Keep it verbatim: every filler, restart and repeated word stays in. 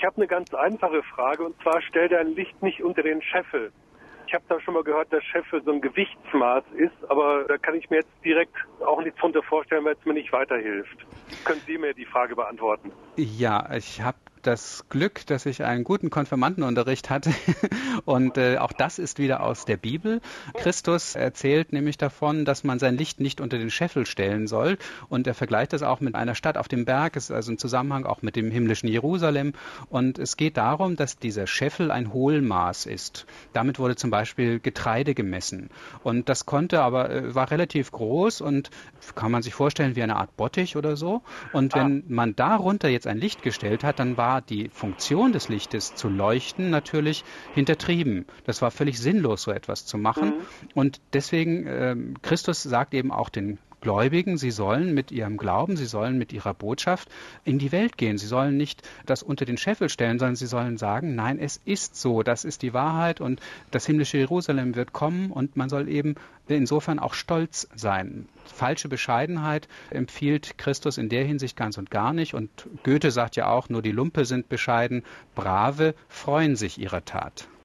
Ich habe eine ganz einfache Frage, und zwar: Stell dein Licht nicht unter den Scheffel. Ich habe da schon mal gehört, dass Scheffel so ein Gewichtsmaß ist, aber da kann ich mir jetzt direkt auch nichts drunter vorstellen, weil es mir nicht weiterhilft. Können Sie mir die Frage beantworten? Ja, ich habe das Glück, dass ich einen guten Konfirmandenunterricht hatte und äh, auch das ist wieder aus der Bibel. Christus erzählt nämlich davon, dass man sein Licht nicht unter den Scheffel stellen soll, und er vergleicht das auch mit einer Stadt auf dem Berg. Es ist also ein Zusammenhang auch mit dem himmlischen Jerusalem, und es geht darum, dass dieser Scheffel ein Hohlmaß ist. Damit wurde zum Beispiel Getreide gemessen, und das konnte aber, äh, war relativ groß und kann man sich vorstellen wie eine Art Bottich oder so, und wenn ah. man darunter jetzt ein Licht gestellt hat, dann war die Funktion des Lichtes zu leuchten natürlich hintertrieben. Das war völlig sinnlos, so etwas zu machen. Mhm. Und deswegen, äh, Christus sagt eben auch den Gläubigen, sie sollen mit ihrem Glauben, sie sollen mit ihrer Botschaft in die Welt gehen. Sie sollen nicht das unter den Scheffel stellen, sondern sie sollen sagen, nein, es ist so, das ist die Wahrheit und das himmlische Jerusalem wird kommen, und man soll eben insofern auch stolz sein. Falsche Bescheidenheit empfiehlt Christus in der Hinsicht ganz und gar nicht, und Goethe sagt ja auch, nur die Lumpe sind bescheiden, Brave freuen sich ihrer Tat.